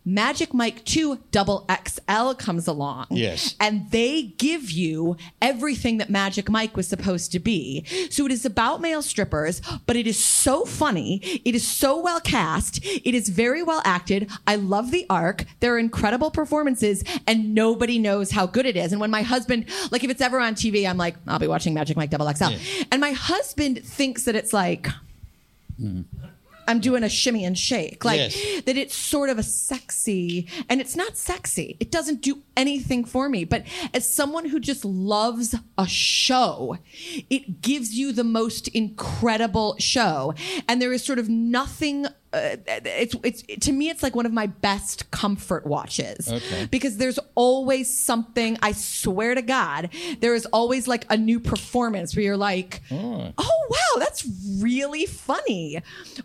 Magic Mike XXL comes along. Yes. And they give you everything that Magic Mike was supposed to be. So it is about male strippers, but it is so funny. It is so well cast. It is very well acted. I love the arc. There are incredible performances, and nobody knows how good it is. And when my husband, like if it's ever on TV, I'm like, I'll be watching Magic Mike XXL. Yeah. And my husband thinks that it's like... I'm doing a shimmy and shake. Like, yes. That it's sort of a sexy, and it's not sexy. It doesn't do anything for me. But as someone who just loves a show, it gives you the most incredible show. And there is sort of nothing... It's to me, it's like one of my best comfort watches. Okay. Because there's always something, I swear to God, there is always like a new performance where you're like, oh wow, that's really funny.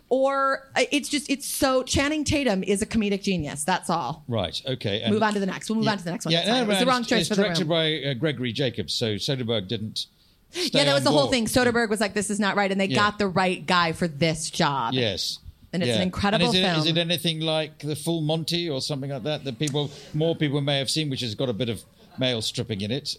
Or it's so, Channing Tatum is a comedic genius. That's all. Right. Okay. And move on to the next. We'll move on to the next one. Yeah, no, it's the wrong choice for the room. It's directed by Gregory Jacobs, so Soderbergh didn't. Yeah, that was the whole thing. Soderbergh was like, this is not right, and they got the right guy for this job. Yes. And it's an incredible film. Is it anything like The Full Monty or something like that that more people may have seen, which has got a bit of male stripping in it?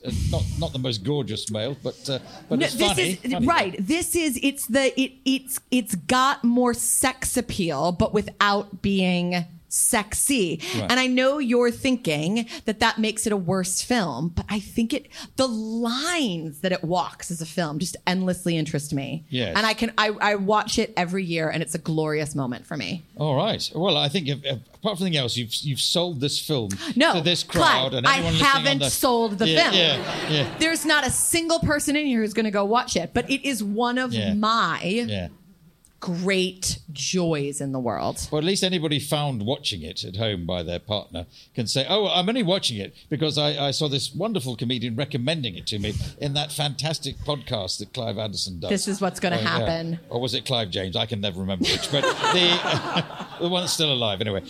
Not the most gorgeous male, but no, it's funny. Right. This is it's got more sex appeal, but without being sexy. Right. And I know you're thinking that makes it a worse film, but I think the lines that it walks as a film just endlessly interest me. Yes. And I watch it every year, and it's a glorious moment for me. All right. Well, I think if, apart from anything else, you've sold this film to this crowd. Clive, and everyone I haven't sold the film. Yeah, yeah. There's not a single person in here who's going to go watch it, but it is one of my... Yeah. Great joys in the world. Well, at least anybody found watching it at home by their partner can say, oh, I'm only watching it because I saw this wonderful comedian recommending it to me in that fantastic podcast that Clive Anderson does. This is what's going to happen. Yeah. Or was it Clive James? I can never remember which. But the one that's still alive, anyway.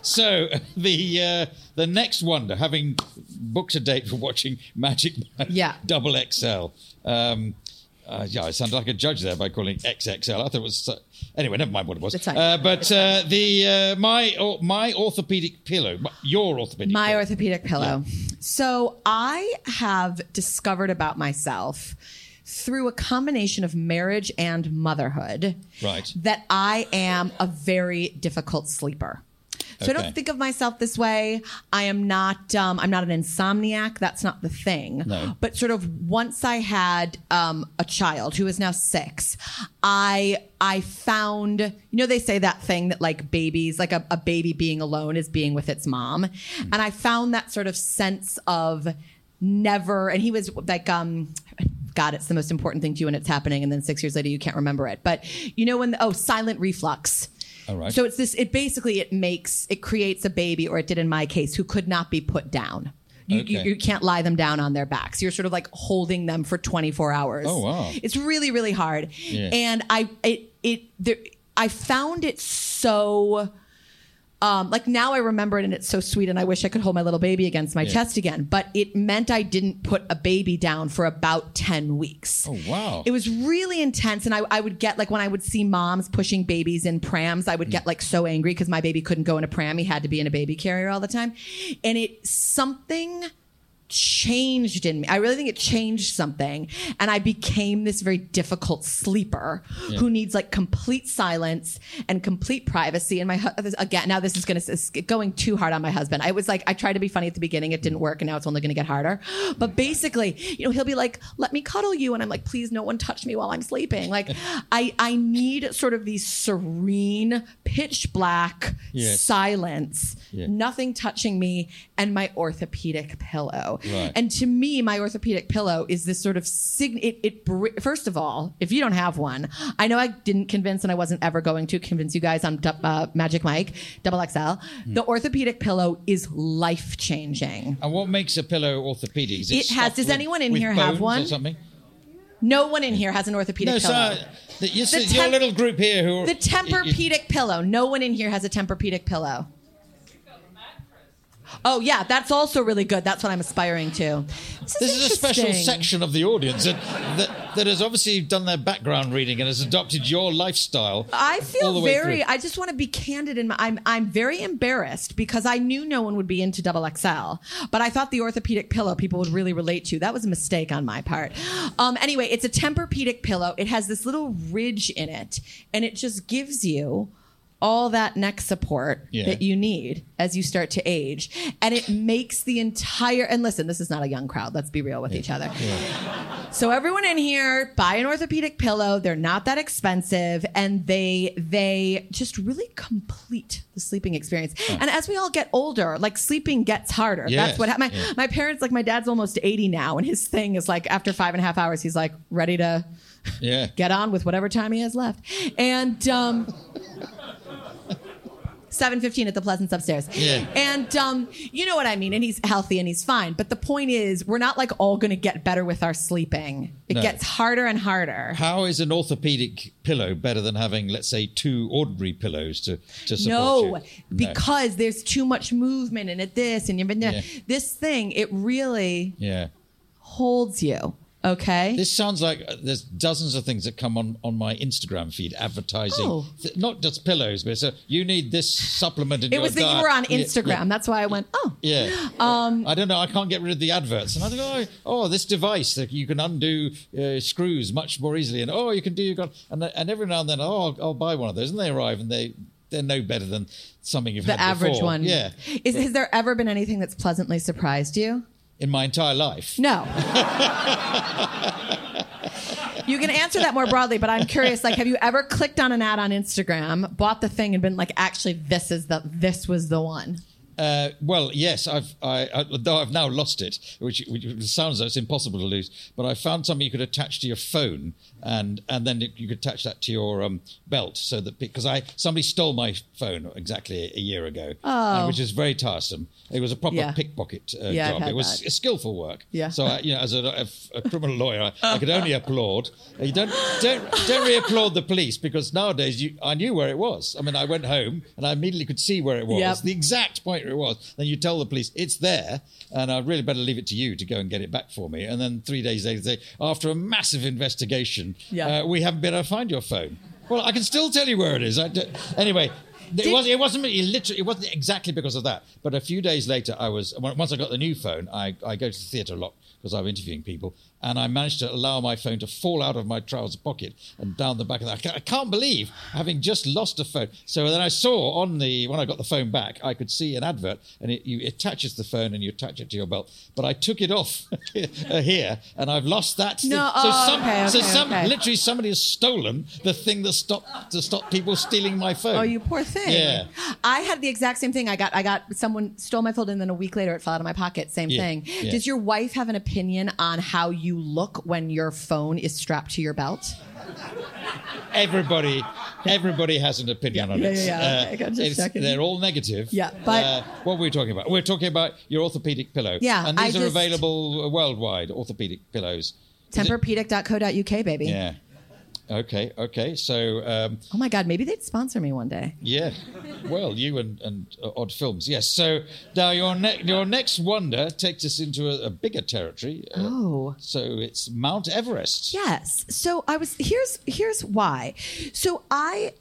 So the next wonder, having booked a date for watching Magic XXL... I sounded like a judge there by calling it XXL. I thought it was... anyway, never mind what it was. It's fine. My orthopedic pillow. Your orthopedic pillow. My orthopedic pillow. Yeah. So I have discovered about myself through a combination of marriage and motherhood that I am a very difficult sleeper. So I don't think of myself this way. I am not. I'm not an insomniac. That's not the thing. No. But sort of once I had a child who is now 6, I found, they say that thing that like babies, like a baby being alone is being with its mom, and I found that sort of sense of never. And he was like, God, it's the most important thing to you when it's happening, and then 6 years later you can't remember it. But silent reflux. All right. So it's this. It creates a baby, or it did in my case, who could not be put down. You can't lie them down on their backs. You're sort of like holding them for 24 hours. Oh wow! It's really, really hard. Yeah. And I found it so. Like now I remember it and it's so sweet, and I wish I could hold my little baby against my chest again. But it meant I didn't put a baby down for about 10 weeks. Oh, wow. It was really intense. And I would get like when I would see moms pushing babies in prams, I would get like so angry because my baby couldn't go in a pram. He had to be in a baby carrier all the time. And something changed in me. I really think it changed something. And I became this very difficult sleeper who needs like complete silence and complete privacy. And now this is going too hard on my husband. I was like, I tried to be funny at the beginning. It didn't work. And now it's only going to get harder. But basically, he'll be like, let me cuddle you. And I'm like, please, no one touch me while I'm sleeping. Like I need sort of these serene, pitch black silence, nothing touching me, and my orthopedic pillow. Right. And to me, my orthopedic pillow is this sort of first of all, if you don't have one, I know I didn't convince, and I wasn't ever going to convince you guys on Magic Mike XXL. The orthopedic pillow is life changing. And what makes a pillow orthopedic? Does anyone in here have one? Or something? No one in here has an orthopedic pillow. Your little group here who are, the Tempur-Pedic pillow. No one in here has a Tempur-Pedic pillow. Oh, yeah, that's also really good. That's what I'm aspiring to. This is a special section of the audience. That that has obviously done their background reading and has adopted your lifestyle. I feel very, I just want to be candid. In my, I'm very embarrassed because I knew no one would be into XXL, but I thought the orthopedic pillow people would really relate to. That was a mistake on my part. Anyway, it's a Tempur-Pedic pillow. It has this little ridge in it, and it just gives you all that neck support that you need as you start to age. And it makes the entire... And listen, this is not a young crowd. Let's be real with each other. Yeah. So everyone in here, buy an orthopedic pillow. They're not that expensive. And they just really complete the sleeping experience. Oh. And as we all get older, like, sleeping gets harder. Yes. That's what happened. My parents, like, my dad's almost 80 now. And his thing is, like, after 5.5 hours, he's, like, ready to get on with whatever time he has left. And... 7:15 at the Pleasance Upstairs. Yeah. And you know what I mean. And he's healthy and he's fine. But the point is, we're not, like, all going to get better with our sleeping. It gets harder and harder. How is an orthopedic pillow better than having, let's say, two ordinary pillows to support you? No, because there's too much movement and at this and this thing, it really holds you. Okay. This sounds like there's dozens of things that come on my Instagram feed advertising. Oh. Not just pillows, but so you need this supplement in your diet. It was that you were on Instagram. Yeah. That's why I went, oh. Yeah. I don't know. I can't get rid of the adverts. And I think, oh, this device that you can undo screws much more easily. And, oh, you can do your... And every now and then, oh, I'll buy one of those. And they arrive and they're no better than something you've had before. The average one. Yeah. Has there ever been anything that's pleasantly surprised you? In my entire life? No. You can answer that more broadly, but I'm curious, like, have you ever clicked on an ad on Instagram, bought the thing, and been like, actually, this was the one? Well, yes, I've now lost it, which sounds like it's impossible to lose. But I found something you could attach to your phone, and then you could attach that to your belt, so that because somebody stole my phone exactly a year ago, which is very tiresome. It was a proper pickpocket job. It was skillful work. Yeah. So as a criminal lawyer, I could only applaud. You don't re-applaud the police, because nowadays I knew where it was. I mean, I went home and I immediately could see where it was. Yep. The exact point it was. Then you tell the police it's there, and I'd really better leave it to you to go and get it back for me. And then 3 days later, after a massive investigation, we haven't been able to find your phone. Well, I can still tell you where it is. Anyway, it wasn't exactly because of that. But a few days later, once I got the new phone, I go to the theatre a lot because I'm interviewing people, and I managed to allow my phone to fall out of my trouser pocket and down the back of that. I can't believe having just lost a phone. So then I saw when I got the phone back, I could see an advert, and it attaches the phone and you attach it to your belt. But I took it off here, and I've lost that. Literally somebody has stolen the thing that to stop people stealing my phone. Oh, you poor thing. Yeah. I had the exact same thing. I got someone stole my phone, and then a week later it fell out of my pocket. Same thing. Yeah. Does your wife have an opinion on how you look when your phone is strapped to your belt? Everybody has an opinion on it. They're all negative. Yeah, but what were we talking about? We're talking about your orthopedic pillow. Yeah, and these are available worldwide. Orthopedic pillows. Tempur-Pedic.co.uk, baby. Yeah. Okay. So. Oh my God! Maybe they'd sponsor me one day. Yeah. Well, you and Odd Films. Yes. So now your next wonder takes us into a bigger territory. So it's Mount Everest. Yes. So I was here's why. So I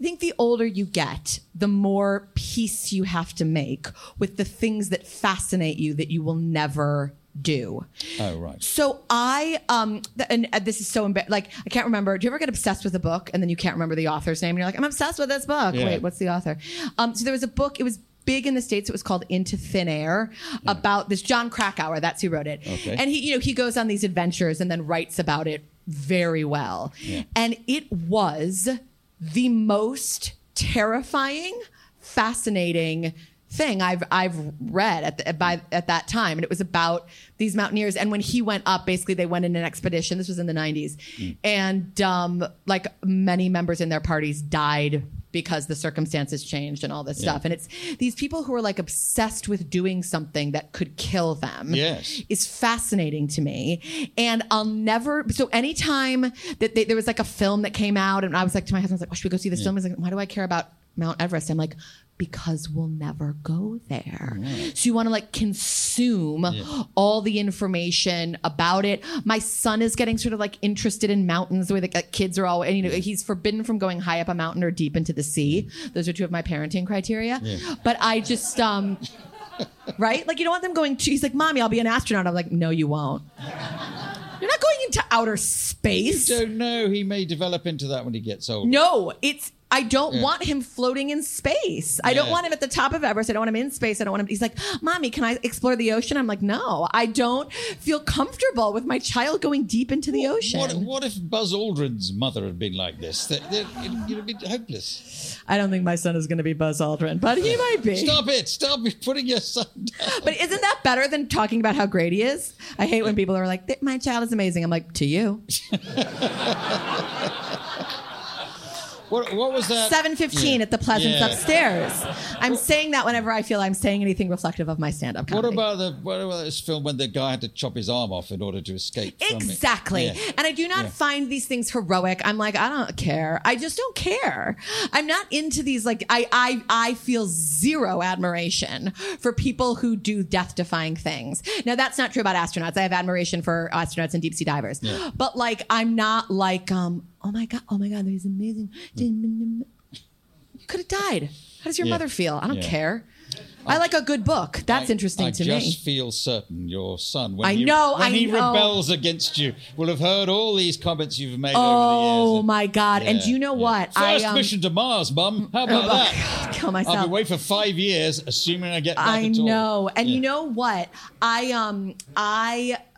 think the older you get, the more peace you have to make with the things that fascinate you that you will never do. Oh, right. So I, this is so like, I can't remember. Do you ever get obsessed with a book and then you can't remember the author's name? And you're like, I'm obsessed with this book. Yeah. Wait, what's the author? So there was a book. It was big in the States. It was called Into Thin Air, about this John Krakauer. That's who wrote it. Okay. And he goes on these adventures and then writes about it very well. Yeah. And it was the most terrifying, fascinating thing I've read at that time, and it was about these mountaineers. And when he went up, basically they went in an expedition. This was in the 90s, and like many members in their parties died because the circumstances changed and all this stuff. And it's these people who are like obsessed with doing something that could kill them. Yes, is fascinating to me, and I'll never. So anytime that there was like a film that came out, and I was like to my husband, I was like, "Oh, should we go see this film?" He's like, "Why do I care about Mount Everest?" I'm like, because we'll never go there. Yeah. So you want to like consume all the information about it. My son is getting sort of like interested in mountains the way that kids are all, and you know, he's forbidden from going high up a mountain or deep into the sea. Those are two of my parenting criteria. Yeah. But I just, right? Like you don't want them going to, he's like, Mommy, I'll be an astronaut. I'm like, no, you won't. You're not going into outer space. You don't know. He may develop into that when he gets older. No, it's, I don't want him floating in space. I don't want him at the top of Everest. I don't want him in space. I don't want him. He's like, Mommy, can I explore the ocean? I'm like, no, I don't feel comfortable with my child going deep into the ocean. What if Buzz Aldrin's mother had been like this? It would be hopeless. I don't think my son is going to be Buzz Aldrin, but he might be. Stop it. Stop putting your son down. But isn't that better than talking about how great he is? I hate when people are like, my child is amazing. I'm like, to you. What was that? 7:15 at the Pleasance Upstairs. I'm saying that whenever I feel I'm saying anything reflective of my stand-up comedy. What about this film when the guy had to chop his arm off in order to escape? Exactly. From it? Yeah. And I do not find these things heroic. I'm like, I don't care. I just don't care. I'm not into these. Like I feel zero admiration for people who do death-defying things. Now that's not true about astronauts. I have admiration for astronauts and deep-sea divers. Yeah. But like, I'm not like. Oh my God, that was amazing. You could have died. How does your mother feel? I don't care. I like a good book. That's interesting to me. I just feel certain your son, when he rebels against you, will have heard all these comments you've made over the years. Oh, my God. Yeah, and do you know what? First mission to Mars, Mum. How about that? God, kill myself. I'll be away for 5 years, assuming I get back at all. I know. And you know what?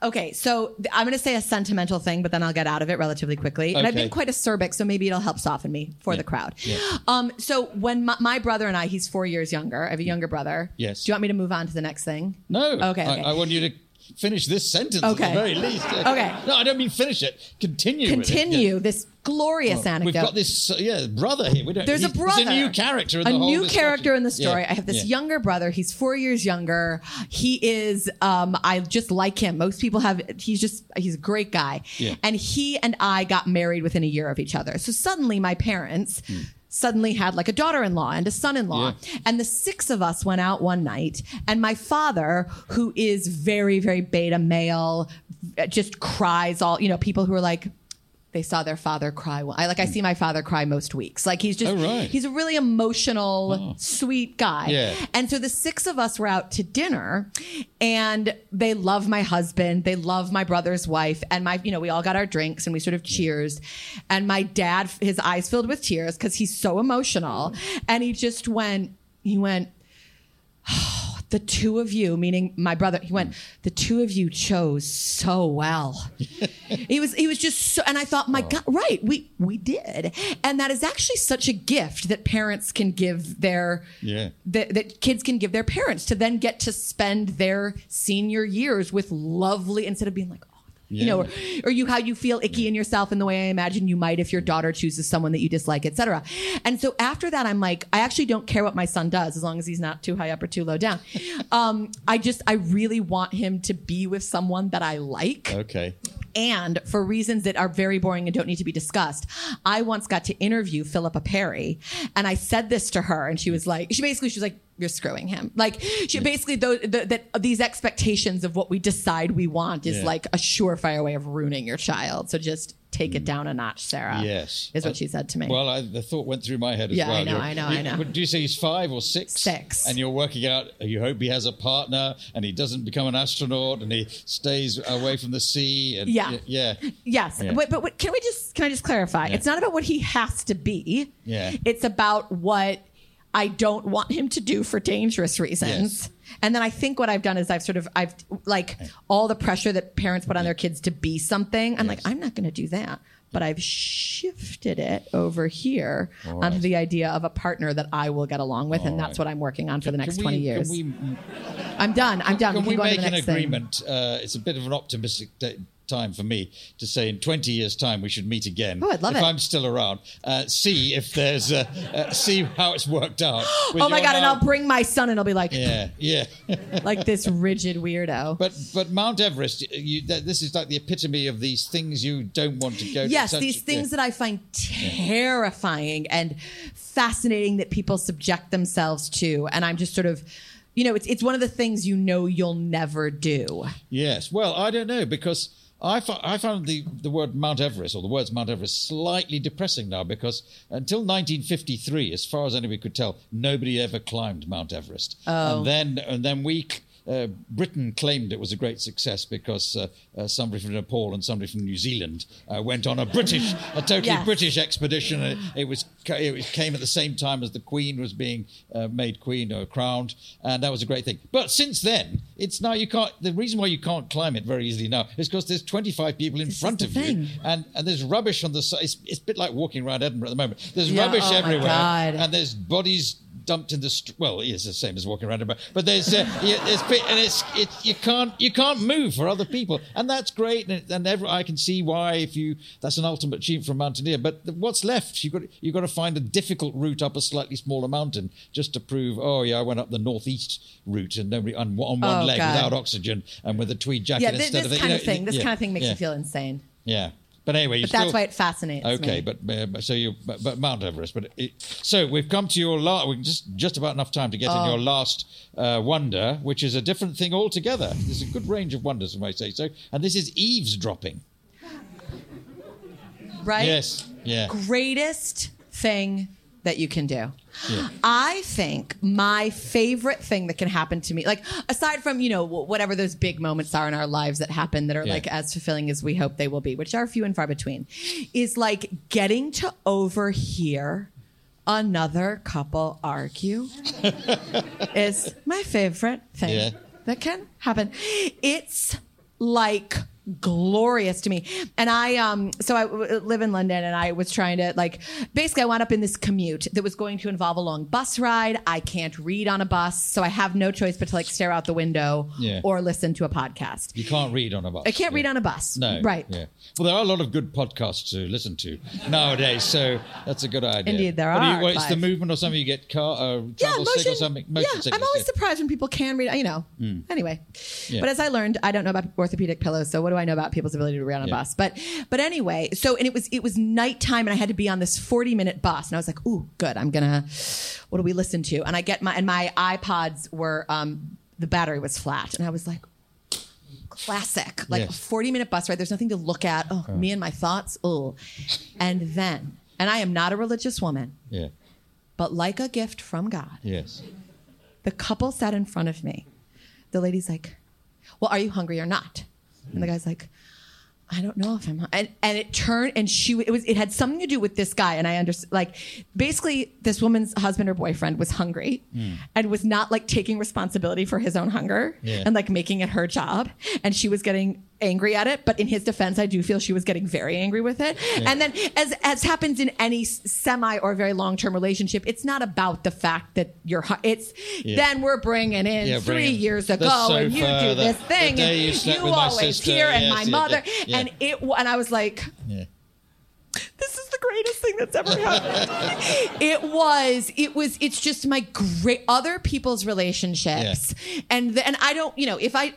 Okay, so I'm going to say a sentimental thing, but then I'll get out of it relatively quickly. Okay. And I've been quite acerbic, so maybe it'll help soften me for the crowd. Yeah. So when my brother and I, he's 4 years younger. I have a younger brother. Yes. Do you want me to move on to the next thing? No. Okay. I want you to finish this sentence at the very least. Okay. No, I don't mean finish it. Continue with it. This glorious anecdote. We've got this brother here. There's a brother. There's a new character in the whole discussion. A new character in the story. I have this younger brother. He's 4 years younger. He is, I just like him. Most people have, he's a great guy. Yeah. And he and I got married within a year of each other. So suddenly my parents... suddenly had like a daughter-in-law and a son-in-law. Yeah. And the six of us went out one night. And my father, who is very, very beta male, just cries all, you know, people who are like, they saw their father cry. I see my father cry most weeks. Like he's just, he's a really emotional, sweet guy. Yeah. And so the six of us were out to dinner and they love my husband. They love my brother's wife. And we all got our drinks and we sort of cheers. And my dad, his eyes filled with tears because he's so emotional. And he just went, oh, the two of you, meaning my brother, he went, the two of you chose so well. He was just so, and I thought, my God, right, we did. And that is actually such a gift that parents can give that kids can give their parents to then get to spend their senior years with lovely, instead of being like, you know, or you how you feel icky in yourself in the way I imagine you might if your daughter chooses someone that you dislike, et cetera. And so after that, I'm like, I actually don't care what my son does as long as he's not too high up or too low down. I really want him to be with someone that I like. Okay. And for reasons that are very boring and don't need to be discussed, I once got to interview Philippa Perry and I said this to her and she was like, you're screwing him. Like she basically these expectations of what we decide we want is like a surefire way of ruining your child. So just take it down a notch, Sarah. Yes. Is what she said to me. Well, the thought went through my head as well. Yeah, I know. Do you say he's 5 or 6? 6. And you're working out, you hope he has a partner and he doesn't become an astronaut and he stays away from the sea. And Yes. Yeah. But can I just clarify? Yeah. It's not about what he has to be. Yeah. It's about what I don't want him to do for dangerous reasons. Yes. And then I think what I've done is I've all the pressure that parents put on their kids to be something. I'm like, I'm not going to do that. But I've shifted it over here onto the idea of a partner that I will get along with. All and that's what I'm working on for the next 20 years. I'm done. Can we make an agreement? It's a bit of an optimistic time for me to say in 20 years' time we should meet again. Oh, I'd love it. If I'm still around. See if there's... see how it's worked out. Oh, my God. And I'll bring my son and I'll be like... Yeah. Like this rigid weirdo. But Mount Everest, this is like the epitome of these things you don't want to go to. Yes, these things that I find terrifying and fascinating that people subject themselves to. And I'm just sort of... it's one of the things you'll never do. Yes. Well, I don't know, because I found the word Mount Everest or the words Mount Everest slightly depressing now, because until 1953, as far as anybody could tell, nobody ever climbed Mount Everest. Oh. And then we... Britain claimed it was a great success because somebody from Nepal and somebody from New Zealand went on a totally British expedition. It came at the same time as the Queen was being made Queen or crowned, and that was a great thing. But since then, it's now you can't. The reason why you can't climb it very easily now is because there's 25 people in front of you, and there's rubbish on the side. It's a bit like walking around Edinburgh at the moment. There's rubbish everywhere, and there's bodies dumped in the it's the same as walking around, but there's you can't move for other people, and that's great, and I can see why that's an ultimate achievement for a mountaineer. But what's left? You've got to find a difficult route up a slightly smaller mountain just to prove, I went up the northeast route and nobody on one leg without oxygen and with a tweed jacket instead of it. This kind of thing makes you feel insane. Yeah. But anyway, that's why it fascinates me. Okay, but Mount Everest. So we've come to your last. We've just about enough time to get in your last wonder, which is a different thing altogether. There's a good range of wonders, if I say so. And this is eavesdropping. Right. Yes. Yeah. Greatest thing that you can do. Yeah. I think my favorite thing that can happen to me, like aside from, whatever those big moments are in our lives that happen that are like as fulfilling as we hope they will be, which are few and far between, is like getting to overhear another couple argue is my favorite thing that can happen. It's like glorious to me. And I so I live in London, and I was trying to I wound up in this commute that was going to involve a long bus ride. I can't read on a bus, so I have no choice but to stare out the window or listen to a podcast. You can't read on a bus. I can't read on a bus. No. Right. Yeah. Well, there are a lot of good podcasts to listen to nowadays, so that's a good idea. Indeed, there are. It's the movement or something. You get travel sick or something. Motion sickness, I'm always surprised when people can read, Anyway. Yeah. But as I learned, I don't know about orthopedic pillows, so what do I know about people's ability to read on a bus? But anyway, so, and it was nighttime, and I had to be on this 40-minute bus, and I was like, ooh, good, what do we listen to? And I get my iPods were, the battery was flat, and I was like, classic, a 40-minute bus ride, there's nothing to look at, me and my thoughts, ooh. And then, and I am not a religious woman, but like a gift from God, the couple sat in front of me. The lady's like, well, are you hungry or not? And the guy's like, I don't know if I'm... And it turned, and it had something to do with this guy, and I understood, basically, this woman's husband or boyfriend was hungry and was not, taking responsibility for his own hunger and, making it her job, and she was getting angry at it, but in his defense, I do feel she was getting very angry with it. Yeah. And then, as happens in any semi or very long-term relationship, it's not about the fact that you're... It's then we're bringing in 3 years ago, and you do this thing, and you always sister, here, and my mother... Yeah. And I was like, this is the greatest thing that's ever happened. It's just my great other people's relationships. Yeah. And I don't, if I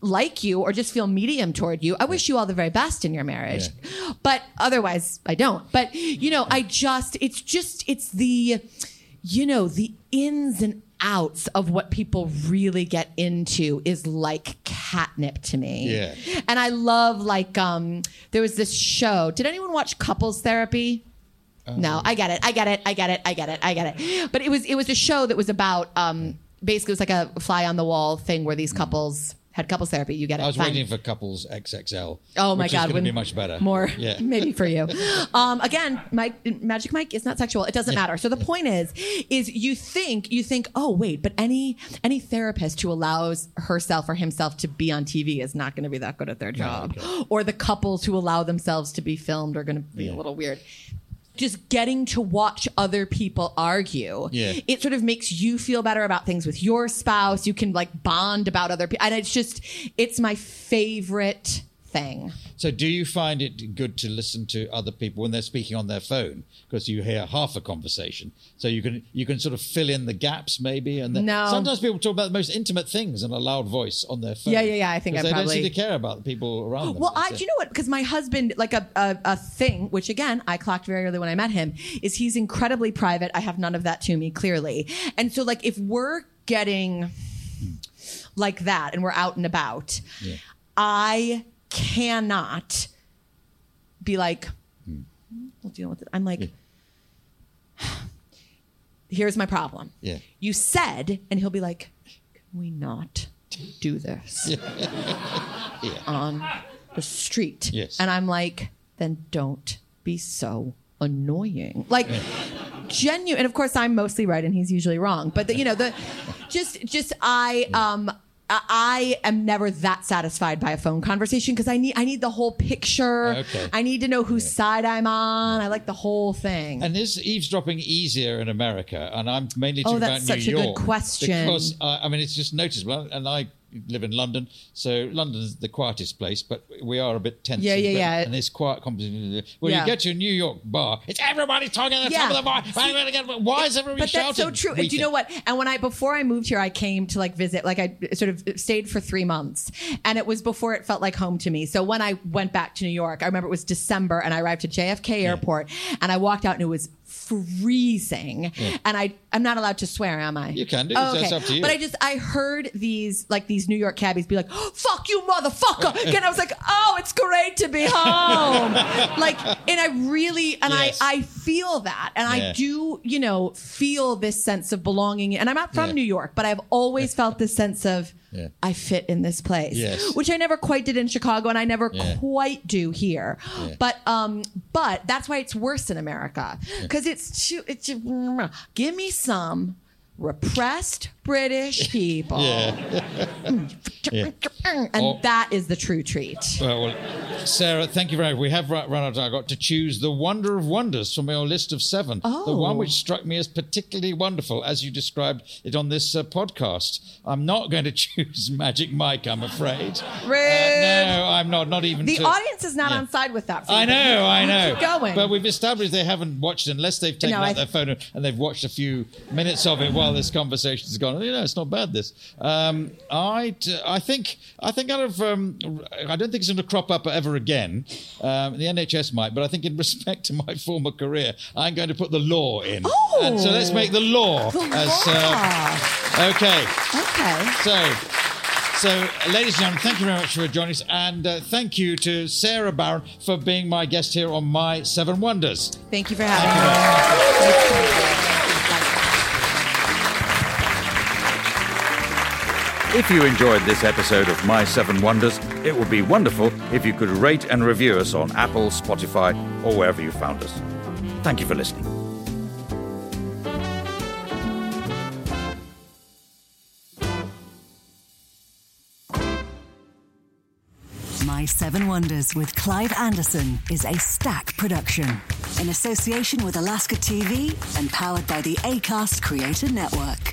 like you or just feel medium toward you, I wish you all the very best in your marriage. Yeah. But otherwise I don't. But, it's the, the ins and outs of what people really get into is like catnip to me. Yeah. And I love there was this show. Did anyone watch Couples Therapy? No, I get it. But it was a show that was about basically it was like a fly on the wall thing where these couples had couples therapy. You get it. I was waiting for Couples XXL. Oh my God, wouldn't be much better. More, maybe for you. Again, Magic Mike is not sexual. It doesn't matter. So the point is you think, oh wait, but any therapist who allows herself or himself to be on TV is not going to be that good at their job, or the couples who allow themselves to be filmed are going to be a little weird. Just getting to watch other people argue. Yeah. It sort of makes you feel better about things with your spouse. You can bond about other people. And it's my favorite thing. So do you find it good to listen to other people when they're speaking on their phone? Because you hear half a conversation. So you can sort of fill in the gaps maybe. And then sometimes people talk about the most intimate things in a loud voice on their phone. Yeah. I think I probably... They don't seem to care about the people around them. Well, do you know what? Because my husband, like a thing, which again, I clocked very early when I met him, is he's incredibly private. I have none of that to me, clearly. And so like if we're getting... like that and we're out and about, yeah. I cannot be like, we'll deal with it. I'm like, here's my problem. Yeah. You said, and he'll be like, can we not do this on the street? Yes. And I'm like, then don't be so annoying. Like, genuine. And of course I'm mostly right and he's usually wrong. But I am never that satisfied by a phone conversation because I need the whole picture. Okay. I need to know whose side I'm on. I like the whole thing. And is eavesdropping easier in America? And I'm mainly talking about New York. Oh, that's such a good question. Because, it's just noticeable. And I live in London, so London's the quietest place, but we are a bit tense. Yeah. And it's quiet competition. Well, you get to a New York bar, it's everybody talking at the top of the bar. See, why is everybody shouting? But that's so true. And do you know what? And before I moved here, I came to visit, I sort of stayed for 3 months, and it was before it felt like home to me. So when I went back to New York, I remember it was December, and I arrived at JFK Airport, and I walked out, and it was freezing, and I'm not allowed to swear, am I? You can do. Oh, okay. That's up to you. But I heard these New York cabbies be like, oh, "Fuck you, motherfucker!" And I was like, "Oh, it's great to be home." I feel that, and I do, feel this sense of belonging. And I'm not from New York, but I've always felt this sense of I fit in this place, which I never quite did in Chicago, and I never quite do here. Yeah. But that's why it's worse in America. Because it's too, give me some repressed British people. And that is the true treat. Well, Sarah, thank you very much. We have run out of time. I got to choose the wonder of wonders from your list of 7. Oh. The one which struck me as particularly wonderful, as you described it on this podcast. I'm not going to choose Magic Mike, I'm afraid. Rude. No, I'm not. Not even. The audience is not on side with that. I know. Keep going. But we've established they haven't watched unless they've taken out their phone and they've watched a few minutes of it while this conversation has gone. It's not bad. This. I think out of. I don't think it's going to crop up ever again. The NHS might, but I think in respect to my former career, I'm going to put the law in. Oh. And so let's make the law. Okay. So, ladies and gentlemen, thank you very much for joining us, and thank you to Sarah Barron for being my guest here on My Seven Wonders. Thank you for having me. If you enjoyed this episode of My Seven Wonders, it would be wonderful if you could rate and review us on Apple, Spotify, or wherever you found us. Thank you for listening. My Seven Wonders with Clive Anderson is a Stack production in association with Alaska TV and powered by the Acast Creator Network.